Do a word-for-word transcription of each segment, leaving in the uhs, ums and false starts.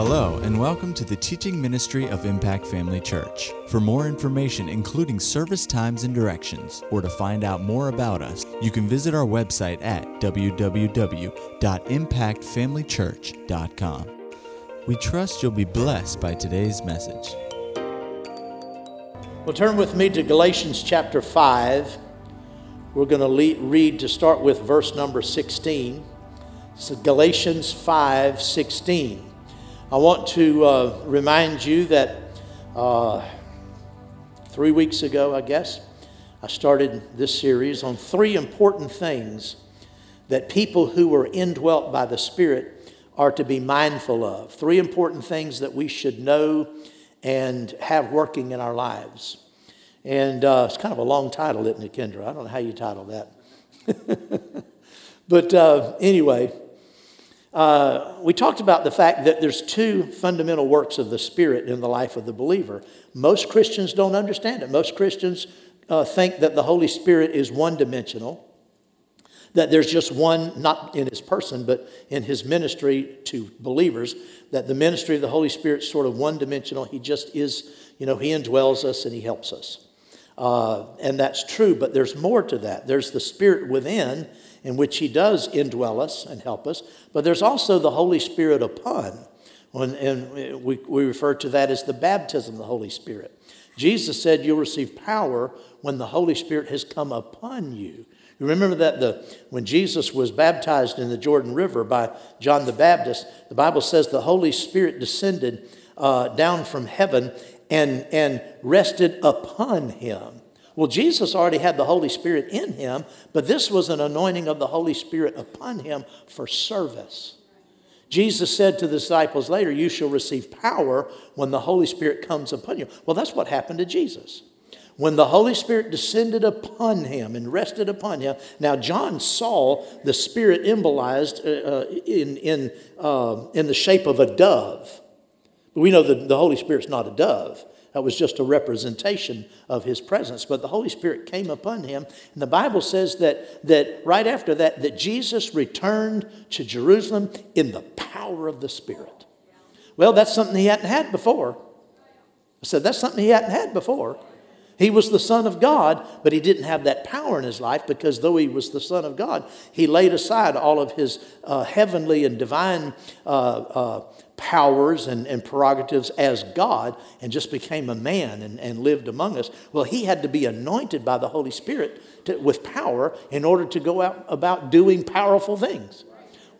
Hello, and welcome to the teaching ministry of Impact Family Church. For more information, including service times and directions, or to find out more about us, you can visit our website at w w w dot impact family church dot com. We trust you'll be blessed by today's message. Well, turn with me to Galatians chapter five. We're going to le- read to start with verse number sixteen. So Galatians five sixteen. I want to uh, remind you that uh, three weeks ago, I guess, I started this series on three important things that people who are indwelt by the Spirit are to be mindful of. Three important things that we should know and have working in our lives. And uh, it's kind of a long title, isn't it, Kendra? I don't know how you title that. But uh, anyway... Uh, we talked about the fact that there's two fundamental works of the Spirit in the life of the believer. Most Christians don't understand it. Most Christians uh, think that the Holy Spirit is one-dimensional, that there's just one, not in his person, but in his ministry to believers, that the ministry of the Holy Spirit is sort of one-dimensional. He just is, you know, he indwells us and he helps us. Uh, and that's true, but there's more to that. There's the Spirit within, in which he does indwell us and help us. But there's also the Holy Spirit upon. And we, we refer to that as the baptism of the Holy Spirit. Jesus said you'll receive power when the Holy Spirit has come upon you. You remember that the when Jesus was baptized in the Jordan River by John the Baptist, the Bible says the Holy Spirit descended uh, down from heaven and, and rested upon him. Well, Jesus already had the Holy Spirit in him, but this was an anointing of the Holy Spirit upon him for service. Jesus said to the disciples later, you shall receive power when the Holy Spirit comes upon you. Well, that's what happened to Jesus. When the Holy Spirit descended upon him and rested upon him. Now, John saw the Spirit embolized uh, in, in, uh, in the shape of a dove. But we know that the Holy Spirit's not a dove. That was just a representation of his presence. But the Holy Spirit came upon him. And the Bible says that, that right after that, that Jesus returned to Jerusalem in the power of the Spirit. Well, that's something he hadn't had before. I said, that's something he hadn't had before. He was the Son of God, but he didn't have that power in his life because though he was the Son of God, he laid aside all of his uh, heavenly and divine uh, uh, powers and, and prerogatives as God and just became a man and, and lived among us. Well, he had to be anointed by the Holy Spirit to, with power in order to go out about doing powerful things.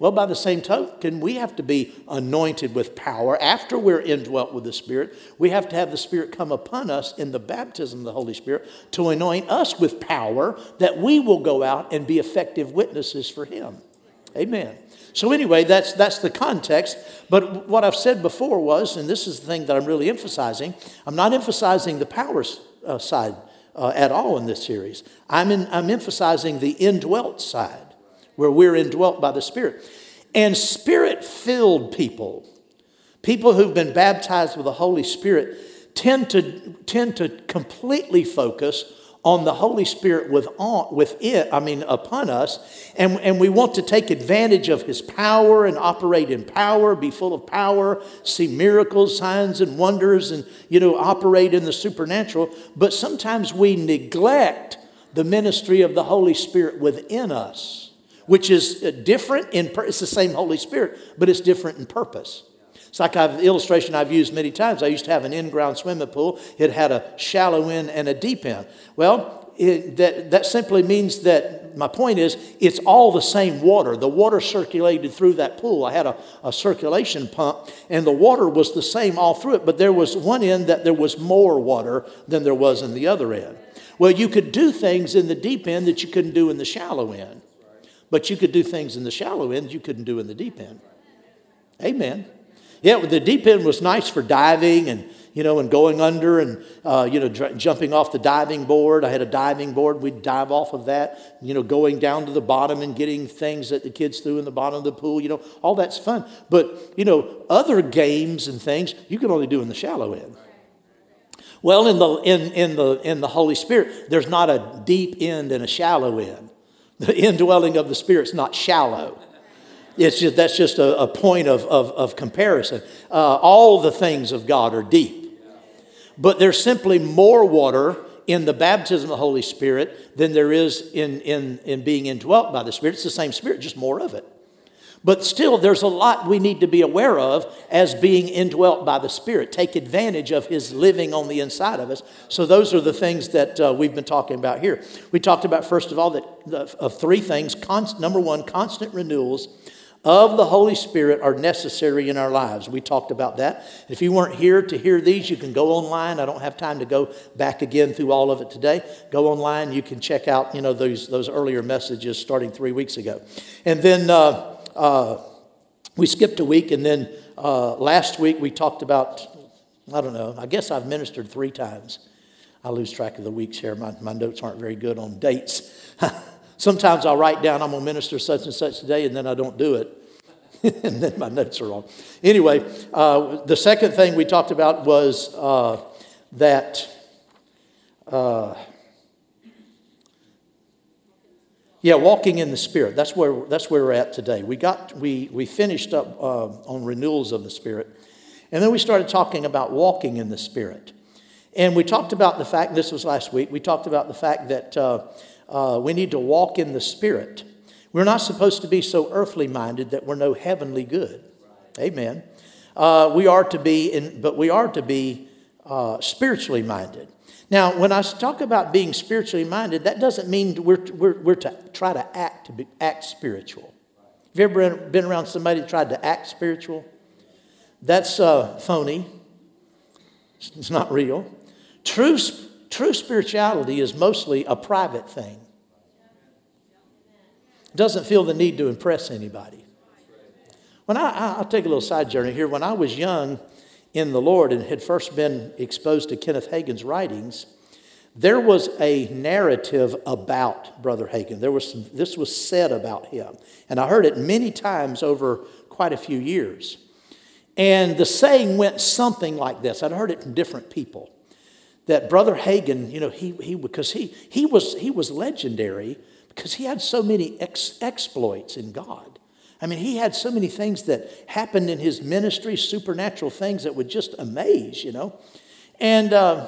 Well, by the same token, we have to be anointed with power. After we're indwelt with the Spirit, we have to have the Spirit come upon us in the baptism of the Holy Spirit to anoint us with power that we will go out and be effective witnesses for him. Amen. So anyway, that's that's the context. But what I've said before was, and this is the thing that I'm really emphasizing, I'm not emphasizing the power uh, side uh, at all in this series. I'm in, I'm emphasizing the indwelt side, where we're indwelt by the Spirit. And Spirit-filled people, people who've been baptized with the Holy Spirit, tend to tend to completely focus on the Holy Spirit with on, with it, I mean, upon us. And, and we want to take advantage of his power and operate in power, be full of power, see miracles, signs, and wonders, and, you know, operate in the supernatural. But sometimes we neglect the ministry of the Holy Spirit within us, which is different in, pur- it's the same Holy Spirit, but it's different in purpose. It's like I've, the illustration I've used many times. I used to have an in-ground swimming pool. It had a shallow end and a deep end. Well, it, that, that simply means that, my point is, it's all the same water. The water circulated through that pool. I had a, a circulation pump, and the water was the same all through it, but there was one end that there was more water than there was in the other end. Well, you could do things in the deep end that you couldn't do in the shallow end. But you could do things in the shallow end you couldn't do in the deep end. Amen. Yeah, the deep end was nice for diving and, you know, and going under and, uh, you know, dr- jumping off the diving board. I had a diving board. We'd dive off of that, you know, going down to the bottom and getting things that the kids threw in the bottom of the pool. You know, all that's fun. But, you know, other games and things you can only do in the shallow end. Well, in the in in the in the Holy Spirit, there's not a deep end and a shallow end. The indwelling of the Spirit's not shallow. It's just, that's just a, a point of, of, of comparison. Uh, all the things of God are deep. But there's simply more water in the baptism of the Holy Spirit than there is in, in, in being indwelt by the Spirit. It's the same Spirit, just more of it. But still, there's a lot we need to be aware of as being indwelt by the Spirit. Take advantage of His living on the inside of us. So those are the things that uh, we've been talking about here. We talked about, first of all, that uh, of three things. Const- number one, constant renewals of the Holy Spirit are necessary in our lives. We talked about that. If you weren't here to hear these, you can go online. I don't have time to go back again through all of it today. Go online. You can check out, you know, those, those earlier messages starting three weeks ago. And then... Uh, Uh, we skipped a week, and then uh, last week we talked about, I don't know, I guess I've ministered three times. I lose track of the weeks here. My, my notes aren't very good on dates. Sometimes I'll write down, I'm going to minister such and such today, and then I don't do it. And then my notes are wrong. Anyway, uh, the second thing we talked about was uh, that... Uh, Yeah, walking in the Spirit. That's where that's where we're at today. We got we we finished up uh, on renewals of the Spirit, and then we started talking about walking in the Spirit, and we talked about the fact. This was last week. We talked about the fact that uh, uh, we need to walk in the Spirit. We're not supposed to be so earthly minded that we're no heavenly good. Amen. Uh, we are to be, in, but we are to be uh, spiritually minded. Now, when I talk about being spiritually minded, that doesn't mean we're, we're, we're to try to act to be, act spiritual. Have you ever been around somebody that tried to act spiritual? That's uh, phony. It's not real. True, true spirituality is mostly a private thing. Doesn't feel the need to impress anybody. When I, I'll take a little side journey here. When I was young in the Lord and had first been exposed to Kenneth Hagin's writings, there was a narrative about Brother Hagin. There was some, this was said about him, and I heard it many times over quite a few years. And the saying went something like this. I'd heard it from different people that Brother Hagin, you know, he he because he he was he was legendary because he had so many ex, exploits in God. I mean, he had so many things that happened in his ministry, supernatural things that would just amaze, you know. And uh,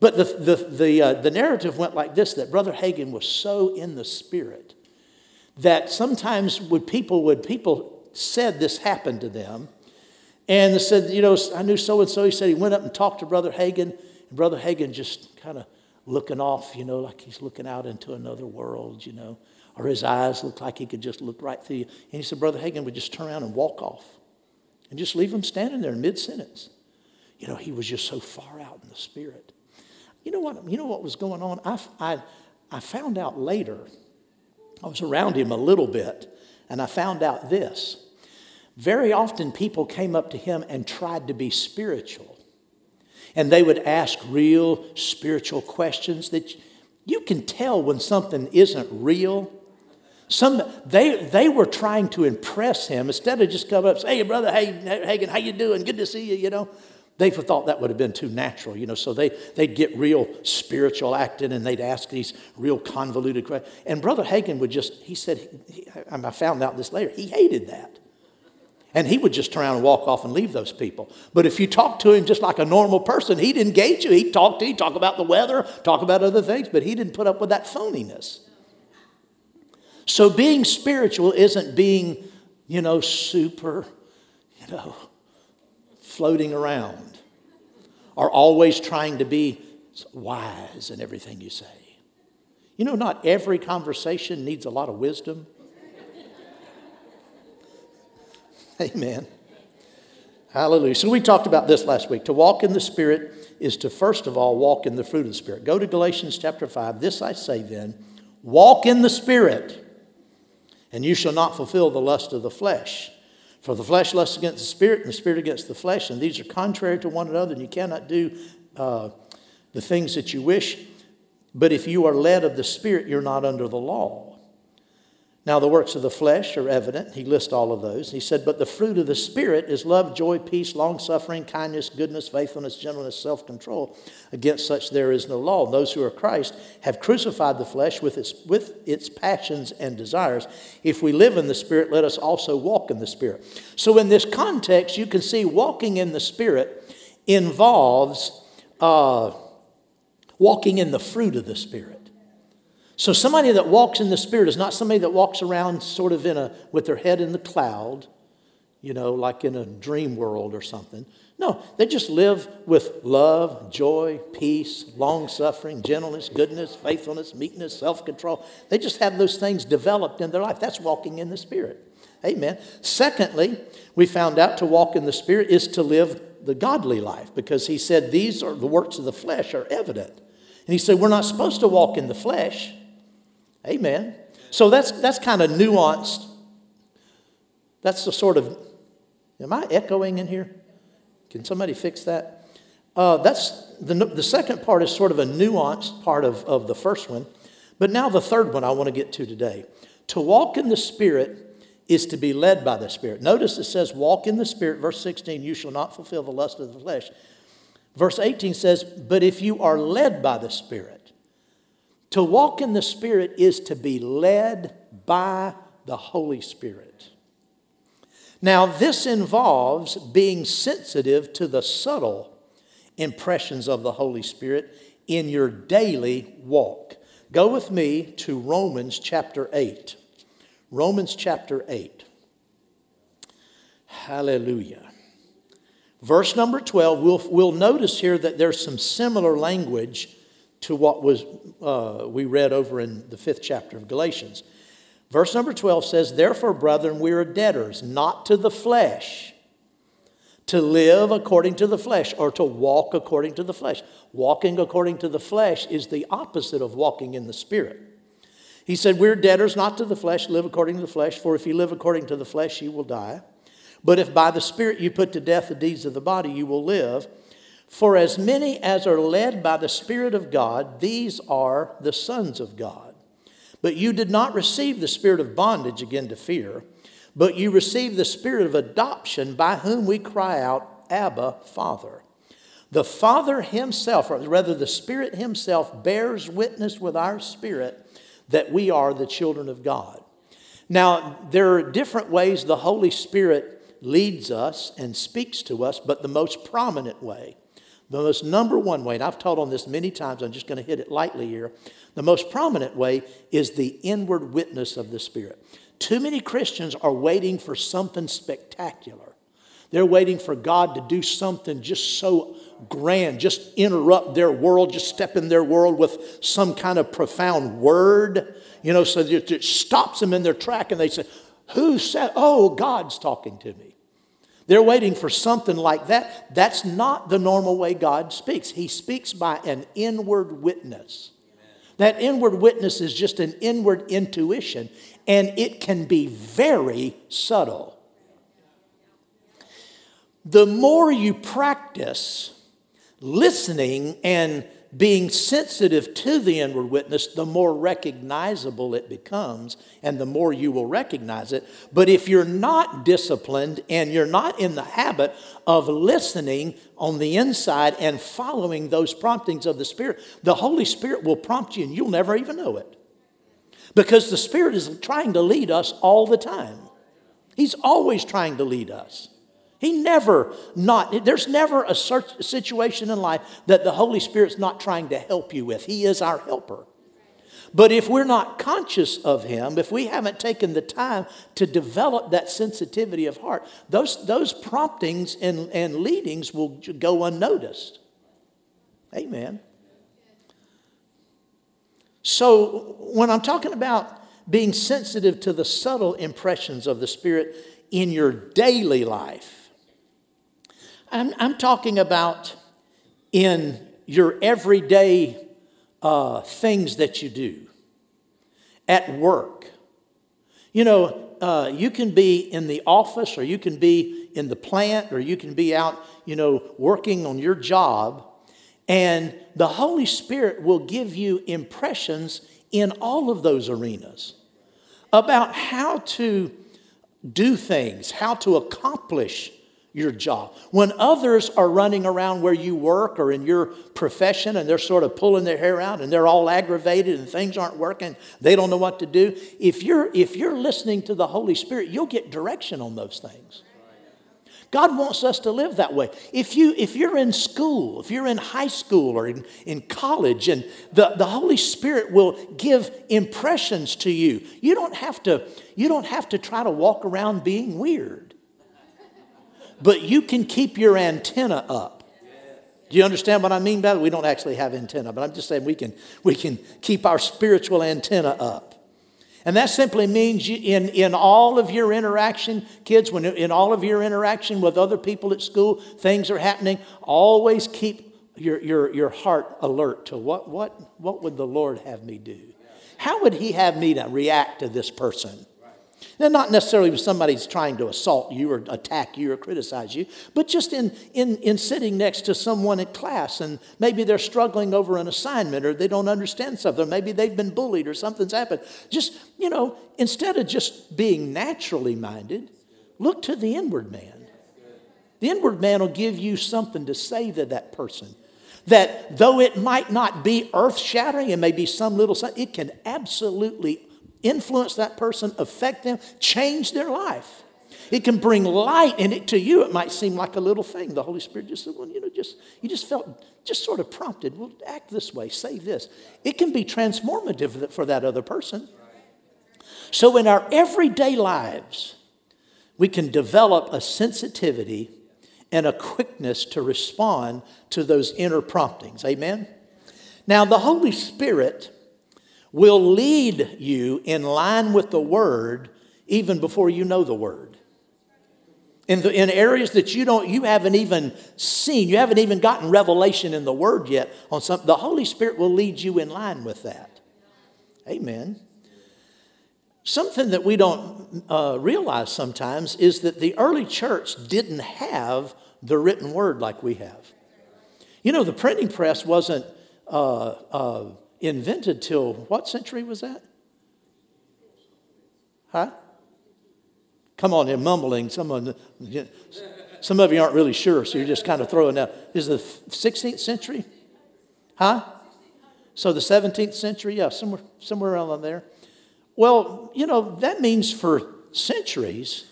but the the the, uh, the narrative went like this: that Brother Hagin was so in the Spirit that sometimes would people would people said this happened to them, and they said, you know, I knew so and so. He said he went up and talked to Brother Hagin, and Brother Hagin just kind of looking off, you know, like he's looking out into another world, you know. Or his eyes looked like he could just look right through you. And he said, Brother Hagin would just turn around and walk off and just leave him standing there in mid-sentence. You know, he was just so far out in the Spirit. You know what, you know what was going on? I, I, I found out later, I was around him a little bit, and I found out this. Very often people came up to him and tried to be spiritual. And they would ask real spiritual questions that you can tell when something isn't real. Some, they they were trying to impress him instead of just coming up and saying, hey, Brother Hagin, how you doing? Good to see you, you know. They thought that would have been too natural, you know. So they, they'd get real spiritual acting and they'd ask these real convoluted questions. And Brother Hagin would just, he said, he, I found out this later, he hated that. And he would just turn around and walk off and leave those people. But if you talk to him just like a normal person, he'd engage you. He'd talk to you, talk about the weather, talk about other things, but he didn't put up with that phoniness. So being spiritual isn't being, you know, super, you know, floating around or always trying to be wise in everything you say. You know, not every conversation needs a lot of wisdom. Amen. Hallelujah. So we talked about this last week. To walk in the Spirit is to, first of all, walk in the fruit of the Spirit. Go to Galatians chapter five. This I say then, walk in the Spirit, and you shall not fulfill the lust of the flesh. For the flesh lusts against the Spirit, and the Spirit against the flesh, and these are contrary to one another, and you cannot do uh, the things that you wish. But if you are led of the Spirit, you're not under the law. Now the works of the flesh are evident. He lists all of those. He said, but the fruit of the Spirit is love, joy, peace, long-suffering, kindness, goodness, faithfulness, gentleness, self-control. Against such there is no law. And those who are Christ have crucified the flesh with its, with its passions and desires. If we live in the Spirit, let us also walk in the Spirit. So in this context, you can see walking in the Spirit involves uh, walking in the fruit of the Spirit. So somebody that walks in the Spirit is not somebody that walks around sort of in a with their head in the cloud, you know, like in a dream world or something. No, they just live with love, joy, peace, long-suffering, gentleness, goodness, faithfulness, meekness, self-control. They just have those things developed in their life. That's walking in the Spirit. Amen. Secondly, we found out to walk in the Spirit is to live the godly life, because he said these are the works of the flesh are evident. And he said we're not supposed to walk in the flesh. Amen. So that's that's kind of nuanced. That's the sort of, am I echoing in here? Can somebody fix that? Uh, that's the the second part is sort of a nuanced part of, of the first one. But now the third one I want to get to today. To walk in the Spirit is to be led by the Spirit. Notice it says, walk in the Spirit. Verse sixteen, you shall not fulfill the lust of the flesh. Verse eighteen says, but if you are led by the Spirit. To walk in the Spirit is to be led by the Holy Spirit. Now, this involves being sensitive to the subtle impressions of the Holy Spirit in your daily walk. Go with me to Romans chapter eight. Romans chapter eight. Hallelujah. Verse number twelve, we'll, we'll notice here that there's some similar language to what was uh, we read over in the fifth chapter of Galatians. Verse number twelve says, therefore, brethren, we are debtors, not to the flesh, to live according to the flesh, or to walk according to the flesh. Walking according to the flesh is the opposite of walking in the Spirit. He said, we're debtors, not to the flesh, live according to the flesh, for if you live according to the flesh, you will die. But if by the Spirit you put to death the deeds of the body, you will live. For as many as are led by the Spirit of God, these are the sons of God. But you did not receive the spirit of bondage again to fear, but you received the Spirit of adoption, by whom we cry out, Abba, Father. The Father himself, or rather the Spirit himself, bears witness with our spirit that we are the children of God. Now, there are different ways the Holy Spirit leads us and speaks to us, but the most prominent way, the most number one way, and I've taught on this many times, I'm just going to hit it lightly here, the most prominent way is the inward witness of the Spirit. Too many Christians are waiting for something spectacular. They're waiting for God to do something just so grand, just interrupt their world, just step in their world with some kind of profound word, you know, so that it stops them in their track and they say, who said, oh, God's talking to me. They're waiting for something like that. That's not the normal way God speaks. He speaks by an inward witness. Amen. That inward witness is just an inward intuition, and it can be very subtle. The more you practice listening and being sensitive to the inward witness, the more recognizable it becomes and the more you will recognize it. But if you're not disciplined and you're not in the habit of listening on the inside and following those promptings of the Spirit, the Holy Spirit will prompt you and you'll never even know it. Because the Spirit is trying to lead us all the time. He's always trying to lead us. He never not, there's never a situation in life that the Holy Spirit's not trying to help you with. He is our helper. But if we're not conscious of him, if we haven't taken the time to develop that sensitivity of heart, those, those promptings and, and leadings will go unnoticed. Amen. So when I'm talking about being sensitive to the subtle impressions of the Spirit in your daily life, I'm, I'm talking about in your everyday uh, things that you do. At work. You know, uh, you can be in the office, or you can be in the plant, or you can be out, you know, working on your job. And the Holy Spirit will give you impressions in all of those arenas. about how to do things, how to accomplish your job. When others are running around where you work or in your profession and they're sort of pulling their hair out and they're all aggravated and things aren't working, they don't know what to do. If you're, if you're listening to the Holy Spirit, you'll get direction on those things. God wants us to live that way. If, you, if you're in school, if you're in high school or in, in college, and the, the Holy Spirit will give impressions to you. You don't have to, you don't have to try to walk around being weird. But you can keep your antenna up. Do you understand what I mean by that? We don't actually have antenna, but I'm just saying we can, we can keep our spiritual antenna up. And that simply means you, in, in all of your interaction, kids, when in all of your interaction with other people at school, things are happening. Always keep your, your, your heart alert to what, what, what would the Lord have me do? How would he have me to react to this person? Now, not necessarily when somebody's trying to assault you or attack you or criticize you, but just in, in, in sitting next to someone in class and maybe they're struggling over an assignment or they don't understand something, or maybe they've been bullied or something's happened. Just, you know, instead of just being naturally minded, look to the inward man. The inward man will give you something to say to that person that though it might not be earth-shattering, it may be some little, it can absolutely influence that person, affect them, change their life. It can bring light, and it, to you it might seem like a little thing. The Holy Spirit just said, well, you know, just you just felt just sort of prompted. Well, act this way, say this. It can be transformative for that other person. So in our everyday lives, we can develop a sensitivity and a quickness to respond to those inner promptings. Amen? Now, the Holy Spirit will lead you in line with the Word even before you know the Word. In, the, in areas that you don't, you haven't even seen, you haven't even gotten revelation in the Word yet on something, the Holy Spirit will lead you in line with that. Amen. Something that we don't uh, realize sometimes is that the early church didn't have the written Word like we have. You know, the printing press wasn't Uh, uh, invented till what century was that? Huh? Come on, you're mumbling. Someone, some of you aren't really sure, so you're just kind of throwing out. Is it the sixteenth century? Huh? So the seventeenth century? Yeah, somewhere, somewhere around there. Well, you know, that means for centuries,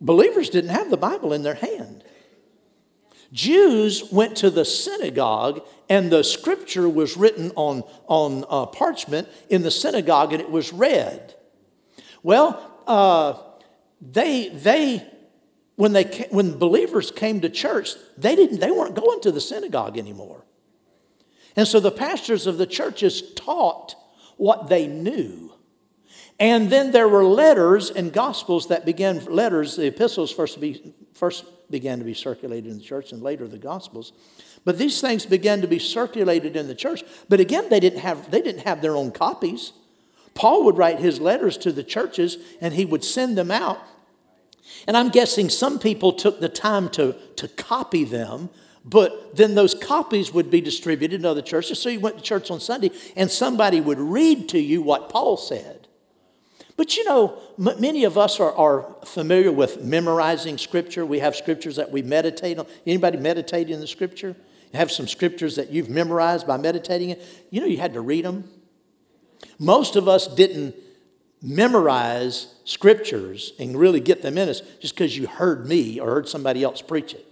believers didn't have the Bible in their hand. Jews went to the synagogue and the scripture was written on, on uh, parchment in the synagogue and it was read. Well, uh, they they when they when believers came to church, they didn't they weren't going to the synagogue anymore. And so the pastors of the churches taught what they knew. And then there were letters and gospels that began letters, the epistles first be first began to be circulated in the church and later the Gospels. But these things began to be circulated in the church. But again, they didn't have, they didn't have their own copies. Paul would write his letters to the churches and he would send them out. And I'm guessing some people took the time to, to copy them, but then those copies would be distributed in other churches. So you went to church on Sunday and somebody would read to you what Paul said. But, you know, m- many of us are, are familiar with memorizing Scripture. We have Scriptures that we meditate on. Anybody meditate in the Scripture? You have some Scriptures that you've memorized by meditating it. You know, you had to read them. Most of us didn't memorize Scriptures and really get them in us just because you heard me or heard somebody else preach it.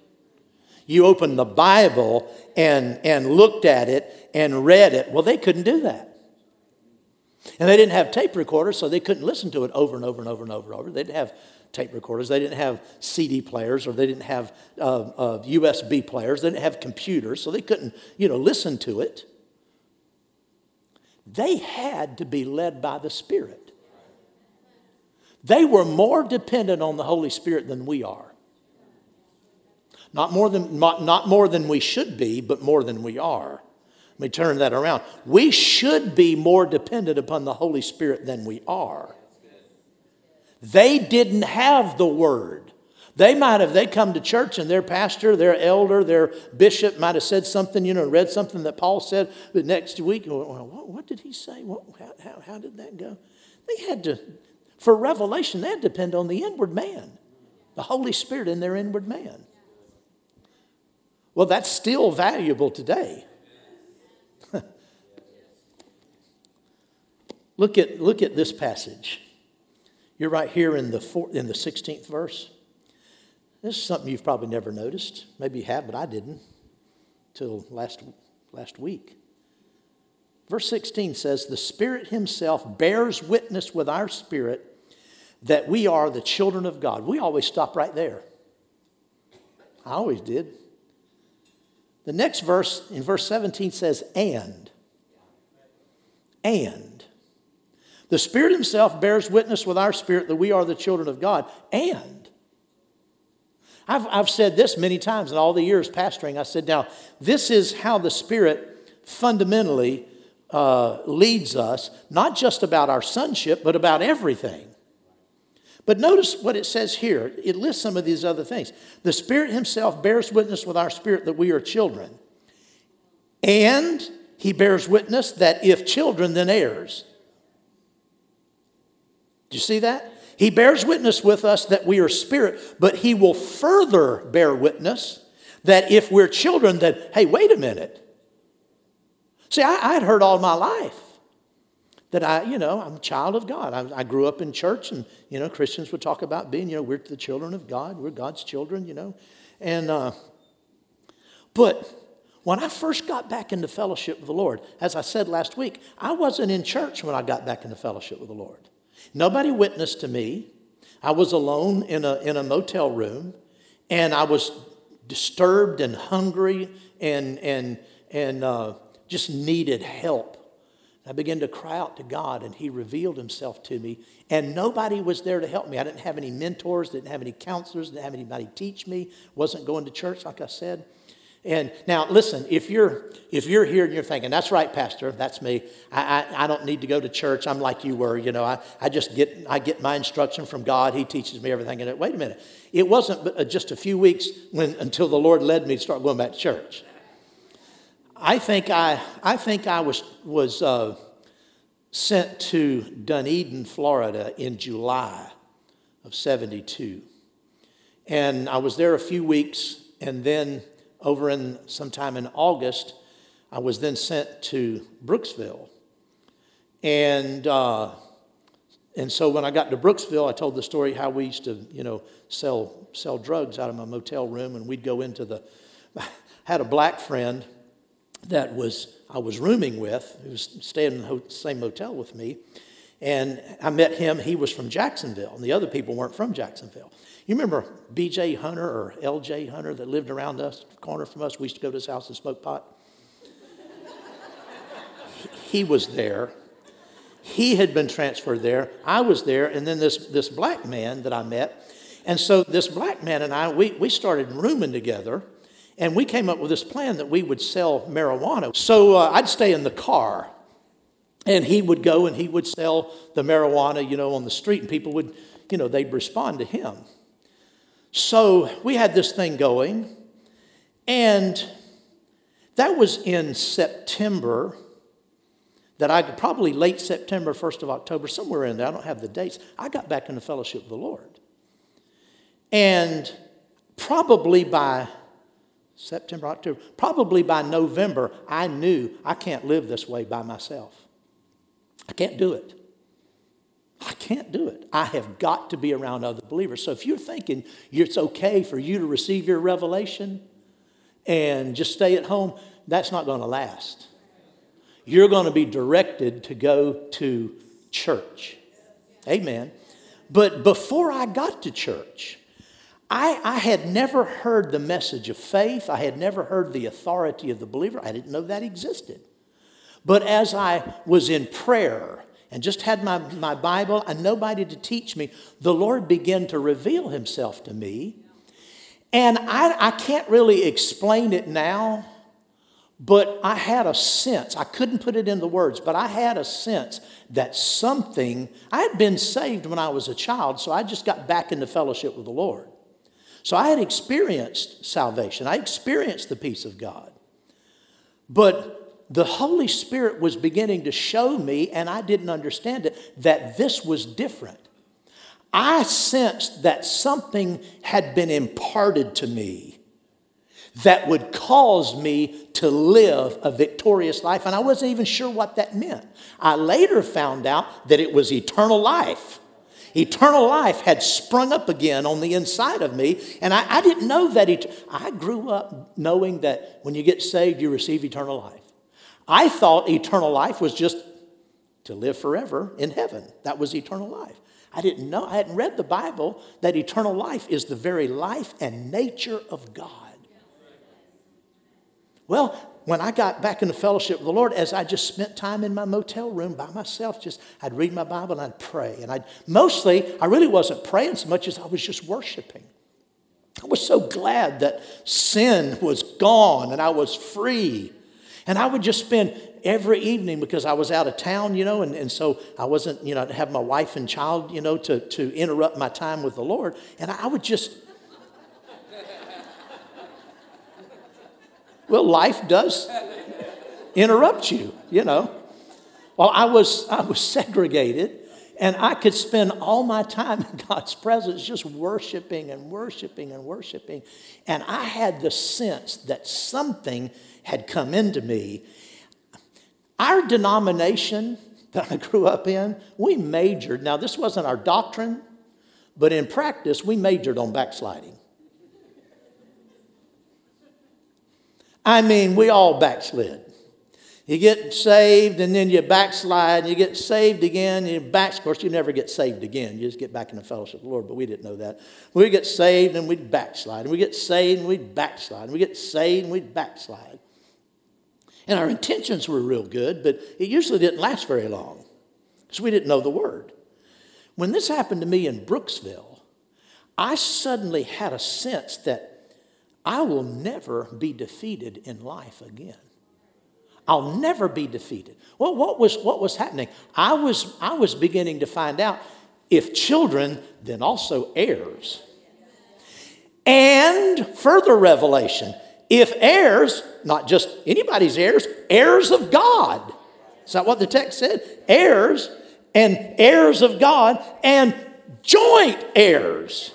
You opened the Bible and, and looked at it and read it. Well, they couldn't do that. And they didn't have tape recorders, so they couldn't listen to it over and over and over and over and over. They didn't have tape recorders. They didn't have C D players, or they didn't have uh, uh, U S B players. They didn't have computers, so they couldn't, you know, listen to it. They had to be led by the Spirit. They were more dependent on the Holy Spirit than we are. Not more than, not, not more than we should be, but more than we are. Let me turn that around. We should be more dependent upon the Holy Spirit than we are. They didn't have the Word. They might have, they come to church and their pastor, their elder, their bishop might have said something, you know, read something that Paul said, but next week, well, what did he say? What, how, how, how did that go? They had to, for revelation, they had to depend on the inward man, the Holy Spirit in their inward man. Well, that's still valuable today. Look at look at this passage. You're right here in the four, in the sixteenth verse. This is something you've probably never noticed. Maybe you have, but I didn't till last last week. Verse sixteen says, "The Spirit himself bears witness with our spirit that we are the children of God." We always stop right there. I always did. The next verse, in verse seventeen, says, and, and, "The Spirit himself bears witness with our spirit that we are the children of God, and." I've, I've said this many times in all the years pastoring. I said, now, this is how the Spirit fundamentally uh, leads us, not just about our sonship, but about everything. But notice what it says here. It lists some of these other things. The Spirit himself bears witness with our spirit that we are children. And he bears witness that if children, then heirs. Do you see that? He bears witness with us that we are spirit, but he will further bear witness that if we're children, that, hey, wait a minute. See, I, I'd heard all my life that I, you know, I'm a child of God. I, I grew up in church, and, you know, Christians would talk about being, you know, we're the children of God. We're God's children, you know. And, uh, but when I first got back into fellowship with the Lord, as I said last week, I wasn't in church when I got back into fellowship with the Lord. Nobody witnessed to me. I was alone in a, in a motel room, and I was disturbed and hungry and, and, and uh, just needed help. I began to cry out to God, and he revealed himself to me, and nobody was there to help me. I didn't have any mentors, didn't have any counselors, didn't have anybody teach me, wasn't going to church, like I said. And now, listen, if you're if you're here and you're thinking, that's right, Pastor, that's me. I I, I don't need to go to church. I'm like you were, you know. I, I just get I get my instruction from God. He teaches me everything. And wait a minute, it wasn't just a few weeks when until the Lord led me to start going back to church. I think I I think I was was uh, sent to Dunedin, Florida, in July of seventy-two, and I was there a few weeks, and then over in sometime in August, I was then sent to Brooksville, and uh, and so when I got to Brooksville, I told the story how we used to you know sell sell drugs out of my motel room, and we'd go into the I had a black friend that was I was rooming with, who was staying in the same motel with me, and I met him. He was from Jacksonville, and the other people weren't from Jacksonville. You remember B J Hunter or L J Hunter that lived around us, corner from us? We used to go to his house and smoke pot. He was there. He had been transferred there. I was there, and then this this black man that I met, and so this black man and I, we we started rooming together. And we came up with this plan that we would sell marijuana. So uh, I'd stay in the car, and he would go and he would sell the marijuana, you know, on the street, and people would, you know, they'd respond to him. So we had this thing going, and that was in September, that I could probably late September, first of October, somewhere in there. I don't have the dates. I got back into fellowship with the Lord. And probably by September, October, probably by November, I knew I can't live this way by myself. I can't do it. I can't do it. I have got to be around other believers. So if you're thinking it's okay for you to receive your revelation and just stay at home, that's not going to last. You're going to be directed to go to church. Amen. But before I got to church, I, I had never heard the message of faith. I had never heard the authority of the believer. I didn't know that existed. But as I was in prayer and just had my, my Bible and nobody to teach me, the Lord began to reveal himself to me. And I, I can't really explain it now, but I had a sense. I couldn't put it in the words, but I had a sense that something, I had been saved when I was a child, so I just got back into fellowship with the Lord. So I had experienced salvation. I experienced the peace of God. But the Holy Spirit was beginning to show me, and I didn't understand it, that this was different. I sensed that something had been imparted to me that would cause me to live a victorious life, and I wasn't even sure what that meant. I later found out that it was eternal life. Eternal life had sprung up again on the inside of me, and I, I didn't know that. Et- I grew up knowing that when you get saved, you receive eternal life. I thought eternal life was just to live forever in heaven. That was eternal life. I didn't know, I hadn't read the Bible, that eternal life is the very life and nature of God. Well, when I got back into fellowship with the Lord, as I just spent time in my motel room by myself, just I'd read my Bible and I'd pray. And I'd mostly, I really wasn't praying so much as I was just worshiping. I was so glad that sin was gone and I was free. And I would just spend every evening, because I was out of town, you know, and, and so I wasn't, you know, to have my wife and child, you know, to, to interrupt my time with the Lord. And I would just, well, life does interrupt you, you know. Well, I was I was segregated, and I could spend all my time in God's presence just worshiping and worshiping and worshiping. And I had the sense that something had come into me. Our denomination that I grew up in, we majored. Now, this wasn't our doctrine, but in practice, we majored on backsliding. I mean, we all backslid. You get saved, and then you backslide, and you get saved again, and you back. Of course, you never get saved again. You just get back in the fellowship of the Lord, but we didn't know that. We get saved, and we'd backslide, and we get saved, and we'd backslide, and we get saved, and we'd backslide. And our intentions were real good, but it usually didn't last very long because we didn't know the Word. When this happened to me in Brooksville, I suddenly had a sense that I will never be defeated in life again. I'll never be defeated. Well, what was what was happening? I was I was beginning to find out, if children, then also heirs. And further revelation, if heirs, not just anybody's heirs, heirs of God. Is that what the text said? Heirs and heirs of God and joint heirs.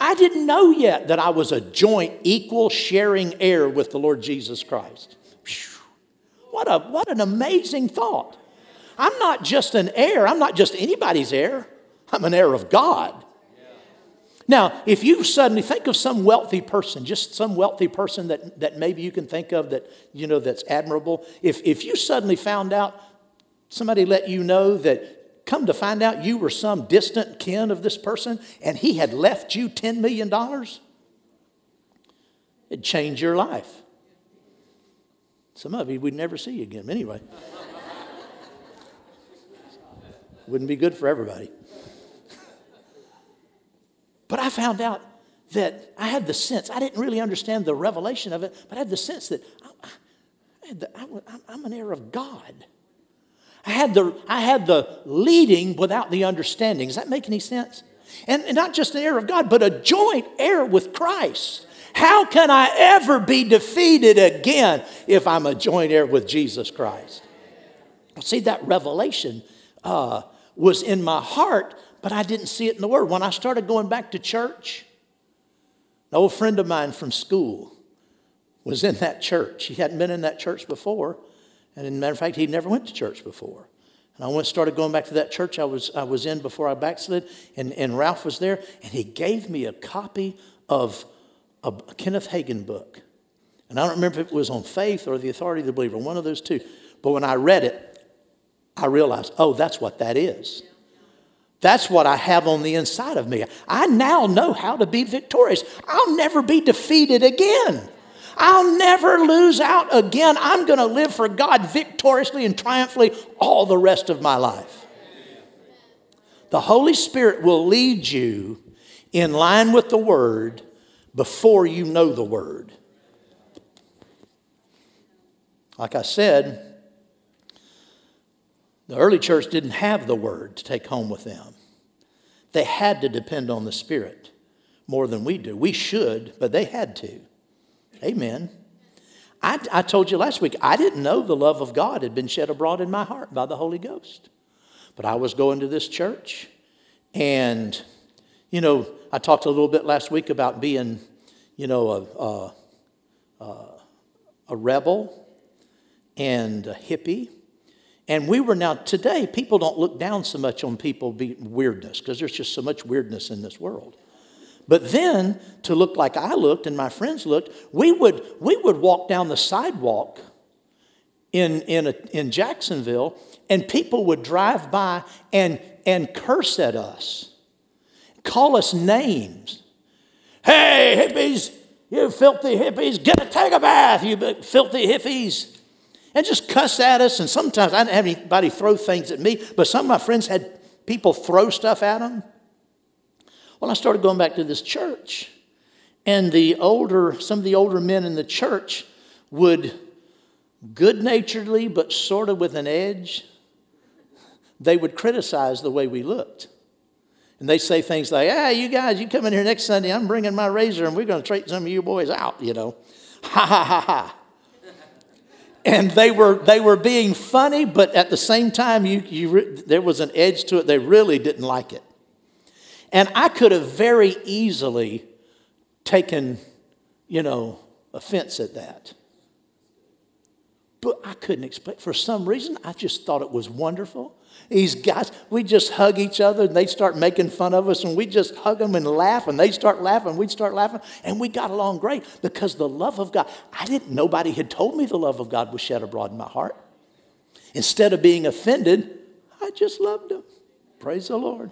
I didn't know yet that I was a joint, equal, sharing heir with the Lord Jesus Christ. What a what an amazing thought. I'm not just an heir. I'm not just anybody's heir. I'm an heir of God. Now, if you suddenly think of some wealthy person, just some wealthy person that, that maybe you can think of that, you know, that's admirable. If if you suddenly found out, somebody let you know that, come to find out you were some distant kin of this person and he had left you ten million dollars, it'd change your life. Some of you we'd never see again anyway. Wouldn't be good for everybody. But I found out that I had the sense, I didn't really understand the revelation of it, but I had the sense that I, I had the, I, I'm an heir of God. I had the I had the leading without the understanding. Does that make any sense? And, and not just an heir of God, but a joint heir with Christ. How can I ever be defeated again if I'm a joint heir with Jesus Christ? See, that revelation uh, was in my heart, but I didn't see it in the Word. When I started going back to church, an old friend of mine from school was in that church. He hadn't been in that church before. And as a matter of fact, he never went to church before. And I once started going back to that church I was I was in before I backslid, and, and Ralph was there, and he gave me a copy of a Kenneth Hagin book. And I don't remember if it was on faith or the authority of the believer, one of those two. But when I read it, I realized, oh, that's what that is. That's what I have on the inside of me. I now know how to be victorious. I'll never be defeated again. I'll never lose out again. I'm going to live for God victoriously and triumphantly all the rest of my life. The Holy Spirit will lead you in line with the Word before you know the Word. Like I said, the early church didn't have the Word to take home with them. They had to depend on the Spirit more than we do. We should, but they had to. Amen. I, I told you last week, I didn't know the love of God had been shed abroad in my heart by the Holy Ghost. But I was going to this church, and, you know, I talked a little bit last week about being, you know, a, a, a, a rebel and a hippie. And we were now, today, people don't look down so much on people being weirdness, because there's just so much weirdness in this world. But then, to look like I looked and my friends looked, we would we would walk down the sidewalk in in a, in Jacksonville, and people would drive by and and curse at us, call us names. Hey, hippies, you filthy hippies, get a, take a bath, you filthy hippies. And just cuss at us, and sometimes I didn't have anybody throw things at me, but some of my friends had people throw stuff at them. Well, I started going back to this church, and the older, some of the older men in the church would good-naturedly, but sort of with an edge, they would criticize the way we looked. And they'd say things like, ah, hey, you guys, you come in here next Sunday, I'm bringing my razor, and we're going to trade some of you boys out, you know. Ha, ha, ha, ha. And they were they were being funny, but at the same time, you you there was an edge to it. They really didn't like it. And I could have very easily taken, you know, offense at that. But I couldn't explain. For some reason, I just thought it was wonderful. These guys, we just hug each other, and they'd start making fun of us, and we just hug them and laugh, and they'd start laughing, we'd start laughing, and we got along great because the love of God, I didn't, nobody had told me the love of God was shed abroad in my heart. Instead of being offended, I just loved them. Praise the Lord.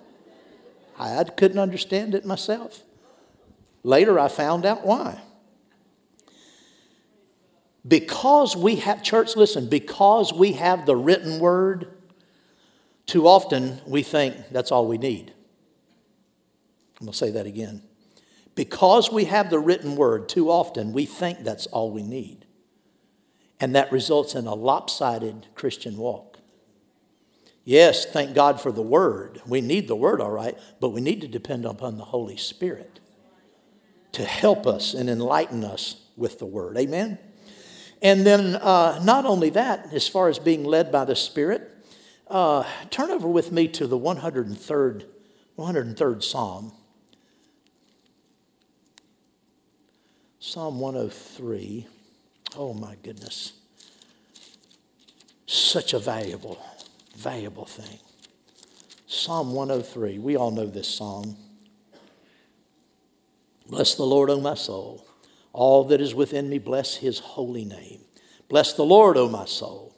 I, I couldn't understand it myself. Later, I found out why. Because we have, church, listen, because we have the written word, too often we think that's all we need. I'm going to say that again. Because we have the written word, too often we think that's all we need. And that results in a lopsided Christian walk. Yes, thank God for the word. We need the word, all right, but we need to depend upon the Holy Spirit to help us and enlighten us with the word. Amen? And then uh, not only that, as far as being led by the Spirit, Uh, turn over with me to the one hundred third, one hundred third Psalm. Psalm one oh three. Oh, my goodness. Such a valuable, valuable thing. Psalm one oh three. We all know this psalm. Bless the Lord, O my soul. All that is within me, bless his holy name. Bless the Lord, O my soul.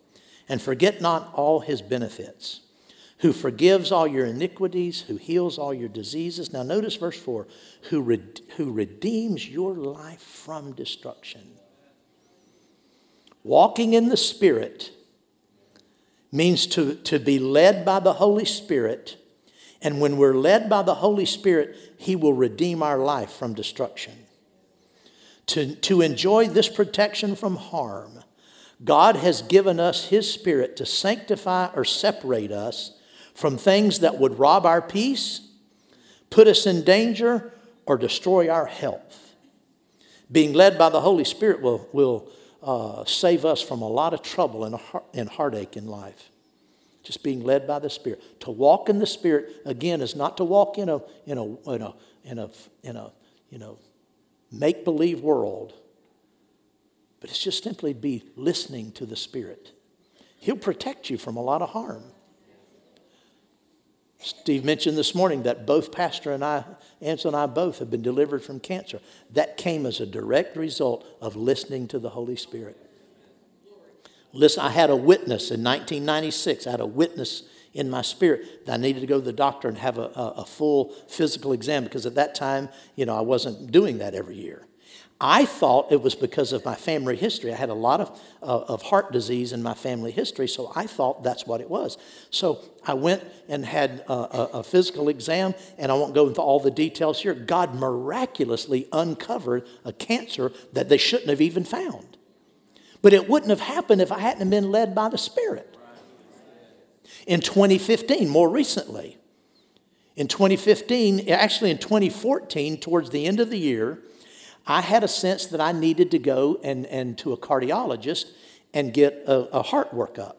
And forget not all his benefits, who forgives all your iniquities, who heals all your diseases. Now notice verse four, who red, who redeems your life from destruction. Walking in the Spirit means to, to be led by the Holy Spirit. And when we're led by the Holy Spirit, he will redeem our life from destruction. To, to enjoy this protection from harm, God has given us his Spirit to sanctify or separate us from things that would rob our peace, put us in danger, or destroy our health. Being led by the Holy Spirit will, will uh, save us from a lot of trouble and, heart, and heartache in life. Just being led by the Spirit. To walk in the Spirit, again, is not to walk in a, in a, in a, in a, in a you know, make-believe world. But it's just simply be listening to the Spirit. He'll protect you from a lot of harm. Steve mentioned this morning that both Pastor and I, Ansel and I both, have been delivered from cancer. That came as a direct result of listening to the Holy Spirit. Listen, I had a witness in nineteen ninety-six. I had a witness in my spirit that I needed to go to the doctor and have a, a, a full physical exam because at that time, you know, I wasn't doing that every year. I thought it was because of my family history. I had a lot of, uh, of heart disease in my family history, so I thought that's what it was. So I went and had a, a, a physical exam, and I won't go into all the details here. God miraculously uncovered a cancer that they shouldn't have even found. But it wouldn't have happened if I hadn't been led by the Spirit. In twenty fifteen, more recently, in twenty fifteen, actually in twenty fourteen, towards the end of the year, I had a sense that I needed to go and, and to a cardiologist and get a, a heart workup.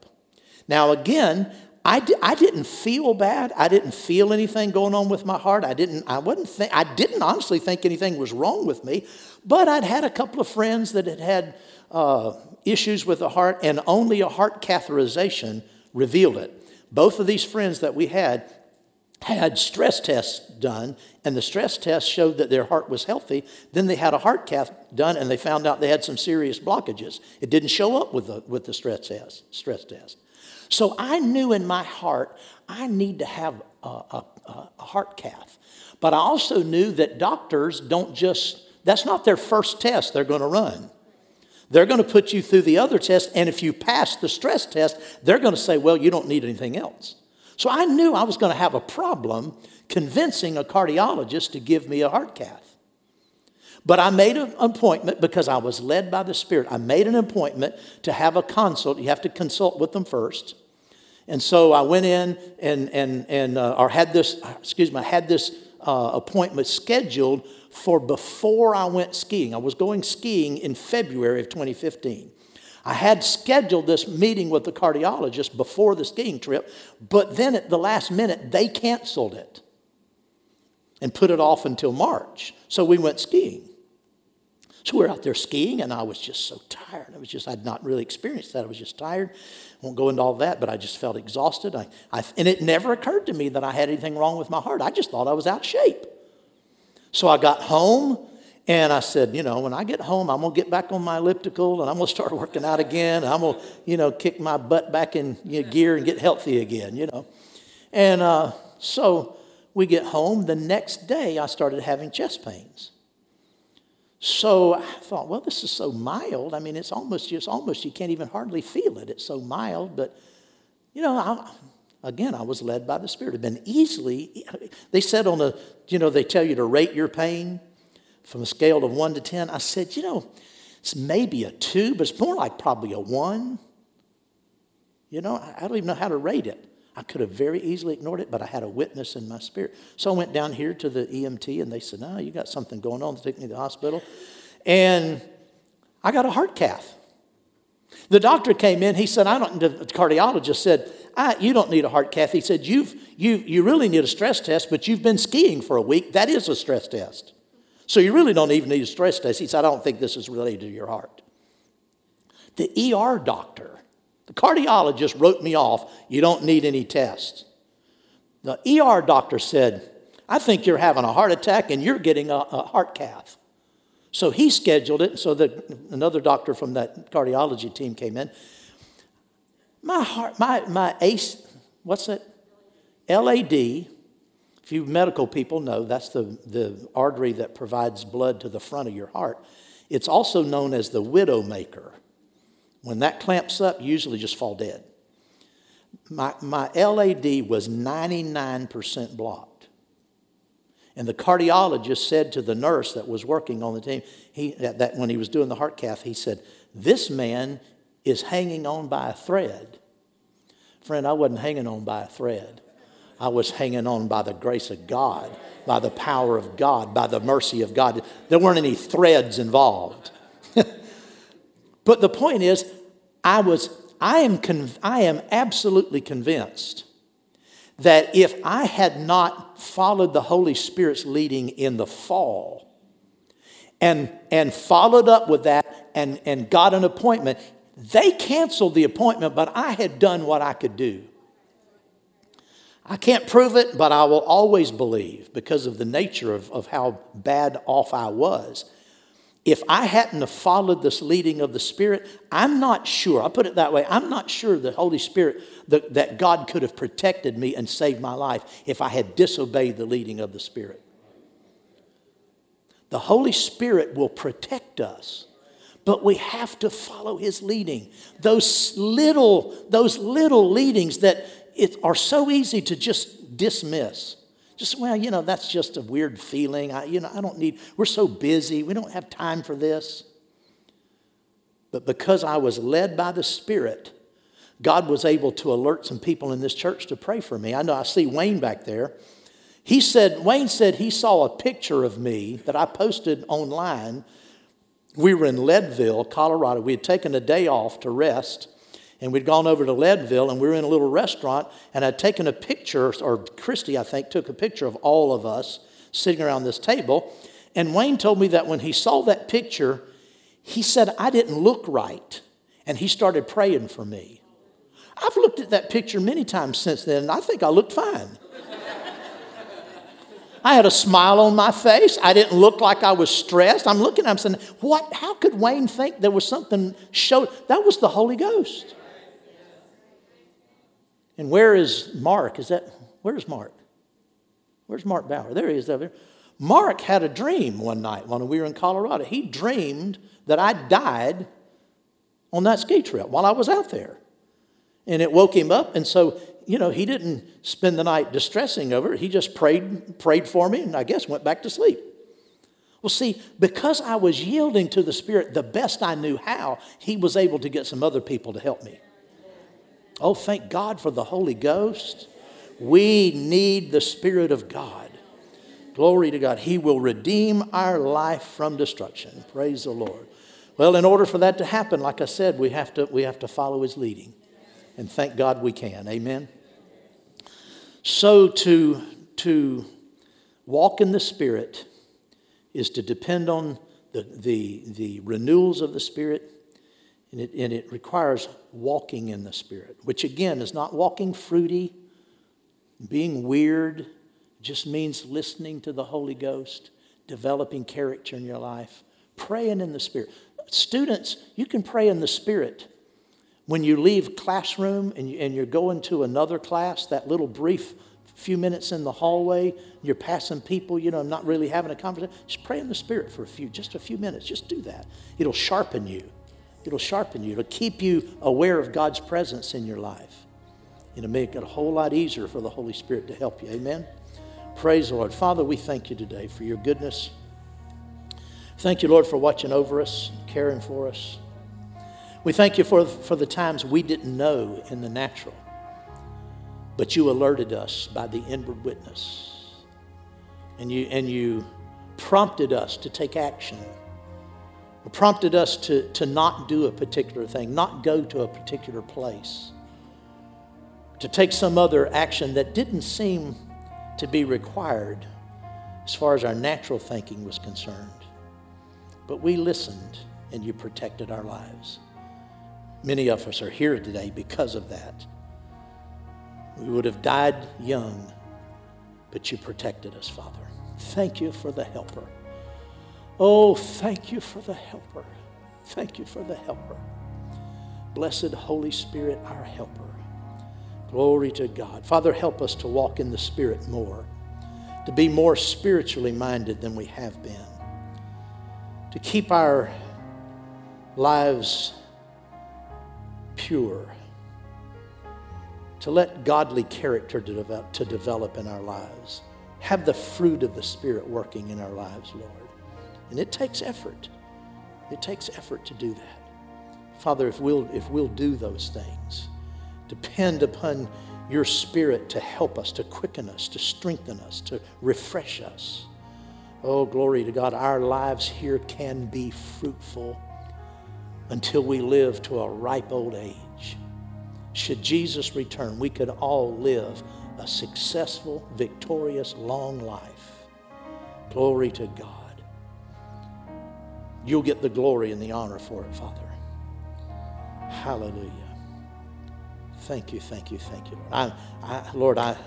Now, again, I, di- I didn't feel bad. I didn't feel anything going on with my heart. I didn't. I wouldn't think. I didn't honestly think anything was wrong with me. But I'd had a couple of friends that had had uh, issues with the heart, and only a heart catheterization revealed it. Both of these friends that we had had stress tests done, and the stress test showed that their heart was healthy. Then they had a heart cath done, and they found out they had some serious blockages. It didn't show up with the with the stress test. Stress test. So I knew in my heart, I need to have a, a, a heart cath. But I also knew that doctors don't just, that's not their first test they're going to run. They're going to put you through the other test, and if you pass the stress test, they're going to say, well, you don't need anything else. So I knew I was going to have a problem convincing a cardiologist to give me a heart cath. But I made an appointment because I was led by the Spirit. I made an appointment to have a consult. You have to consult with them first. And so I went in and and and uh, or had this excuse me, I had this uh, appointment scheduled for before I went skiing. I was going skiing in February of twenty fifteen. I had scheduled this meeting with the cardiologist before the skiing trip, but then at the last minute they canceled it and put it off until March. So we went skiing. So we were out there skiing, and I was just so tired. I was just, I'd not really experienced that. I was just tired. I won't go into all that, but I just felt exhausted. I, I, and it never occurred to me that I had anything wrong with my heart. I just thought I was out of shape. So I got home, and I said, you know, when I get home, I'm going to get back on my elliptical, and I'm going to start working out again. And I'm going to, you know, kick my butt back in you know, gear and get healthy again, you know. And uh, so we get home. The next day, I started having chest pains. So I thought, well, this is so mild. I mean, it's almost, it's almost, you can't even hardly feel it. It's so mild. But, you know, I, again, I was led by the Spirit. It had been easily, they said on a, you know, they tell you to rate your pain from a scale of one to ten. I said, you know, it's maybe a two, but it's more like probably a one. You know, I don't even know how to rate it. I could have very easily ignored it, but I had a witness in my spirit. So I went down here to the E M T, and they said, no, you got something going on. They took me to the hospital. And I got a heart cath. The doctor came in. He said, I don't, the cardiologist said, I, you don't need a heart cath. He said, You've, you, you really need a stress test, but you've been skiing for a week. That is a stress test. So you really don't even need a stress test. He said, I don't think this is related to your heart. The E R doctor, the cardiologist, wrote me off. You don't need any tests. The E R doctor said, I think you're having a heart attack and you're getting a, a heart cath. So he scheduled it. So that another doctor from that cardiology team came in. My heart, my, my A C E, what's it? L A D. If you medical people know, that's the, the artery that provides blood to the front of your heart. It's also known as the widow maker. When that clamps up, you usually just fall dead. My, my L A D was ninety-nine percent blocked. And the cardiologist said to the nurse that was working on the team, he, that when he was doing the heart cath, he said, this man is hanging on by a thread. Friend, I wasn't hanging on by a thread. I was hanging on by the grace of God, by the power of God, by the mercy of God. There weren't any threads involved. But the point is, I was, I am, conv- I am absolutely convinced that if I had not followed the Holy Spirit's leading in the fall, and and followed up with that, and and got an appointment, they canceled the appointment, but I had done what I could do. I can't prove it, but I will always believe, because of the nature of, of how bad off I was, if I hadn't have followed this leading of the Spirit, I'm not sure, I'll put it that way, I'm not sure the Holy Spirit, the, that God could have protected me and saved my life if I had disobeyed the leading of the Spirit. The Holy Spirit will protect us, but we have to follow His leading. Those little, those little leadings that it are so easy to just dismiss. Just, well, you know, that's just a weird feeling. I, you know, I don't need, we're so busy. We don't have time for this. But because I was led by the Spirit, God was able to alert some people in this church to pray for me. I know I see Wayne back there. He said, Wayne said he saw a picture of me that I posted online. We were in Leadville, Colorado. We had taken a day off to rest, and we'd gone over to Leadville, and we were in a little restaurant, and I'd taken a picture, or Christy, I think, took a picture of all of us sitting around this table. And Wayne told me that when he saw that picture, he said, I didn't look right. And he started praying for me. I've looked at that picture many times since then, and I think I looked fine. I had a smile on my face. I didn't look like I was stressed. I'm looking, I'm saying, what? How could Wayne think there was something showed? That was the Holy Ghost. And where is Mark? Is that, where's Mark? Where's Mark Bauer? There he is over there. Mark had a dream one night when we were in Colorado. He dreamed that I died on that ski trip while I was out there. And it woke him up, and so, you know, he didn't spend the night distressing over it. He just prayed, prayed for me, and I guess went back to sleep. Well, see, because I was yielding to the Spirit the best I knew how, he was able to get some other people to help me. Oh, thank God for the Holy Ghost. We need the Spirit of God. Glory to God. He will redeem our life from destruction. Praise the Lord. Well, in order for that to happen, like I said, we have to, we have to follow his leading. And thank God we can. Amen. So to, to walk in the Spirit is to depend on the, the, the renewals of the Spirit. And it, and it requires walking in the Spirit, which again is not walking fruity, being weird. It just means listening to the Holy Ghost, developing character in your life, praying in the Spirit. Students, you can pray in the Spirit. When you leave classroom and you're going to another class, that little brief few minutes in the hallway, you're passing people, you know, I'm not really having a conversation. Just pray in the Spirit for a few, just a few minutes. Just do that. It'll sharpen you. It'll sharpen you. It'll keep you aware of God's presence in your life. It'll make it a whole lot easier for the Holy Spirit to help you. Amen? Praise the Lord. Father, we thank you today for your goodness. Thank you, Lord, for watching over us, caring for us. We thank you for, for the times we didn't know in the natural, but you alerted us by the inward witness. And you, and you prompted us to take action. You prompted us to, to not do a particular thing, not go to a particular place, to take some other action that didn't seem to be required as far as our natural thinking was concerned. But we listened and you protected our lives. Many of us are here today because of that. We would have died young, but you protected us, Father. Thank you for the helper. Oh, thank you for the helper. Thank you for the helper. Blessed Holy Spirit, our helper. Glory to God. Father, help us to walk in the Spirit more, to be more spiritually minded than we have been, to keep our lives pure, to let godly character to develop, to develop in our lives. Have the fruit of the Spirit working in our lives, Lord. And it takes effort. It takes effort to do that. Father, if we'll, if we'll do those things, depend upon your Spirit to help us, to quicken us, to strengthen us, to refresh us. Oh, glory to God. Our lives here can be fruitful until we live to a ripe old age. Should Jesus return, we could all live a successful, victorious, long life. Glory to God. You'll get the glory and the honor for it, Father. Hallelujah. Thank you, thank you, thank you. I, I, Lord, I,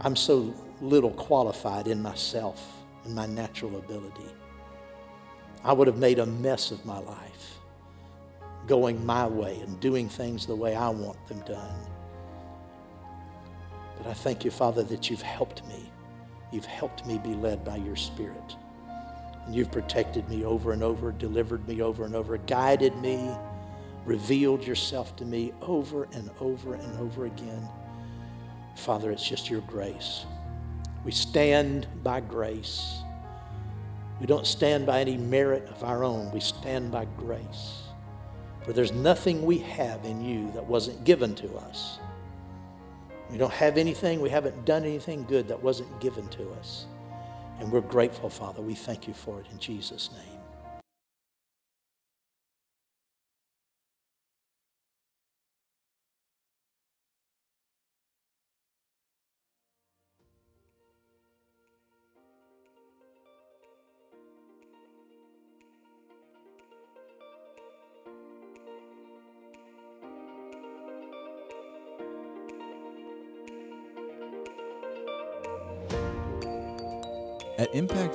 I'm so little qualified in myself, in my natural ability. I would have made a mess of my life, going my way and doing things the way I want them done. But I thank you, Father, that you've helped me. You've helped me be led by your Spirit. And you've protected me over and over, delivered me over and over, guided me, revealed yourself to me over and over and over again. Father, it's just your grace. We stand by grace. We don't stand by any merit of our own. We stand by grace. For there's nothing we have in you that wasn't given to us. We don't have anything. We haven't done anything good that wasn't given to us. And we're grateful, Father. We thank you for it in Jesus' name. At Impact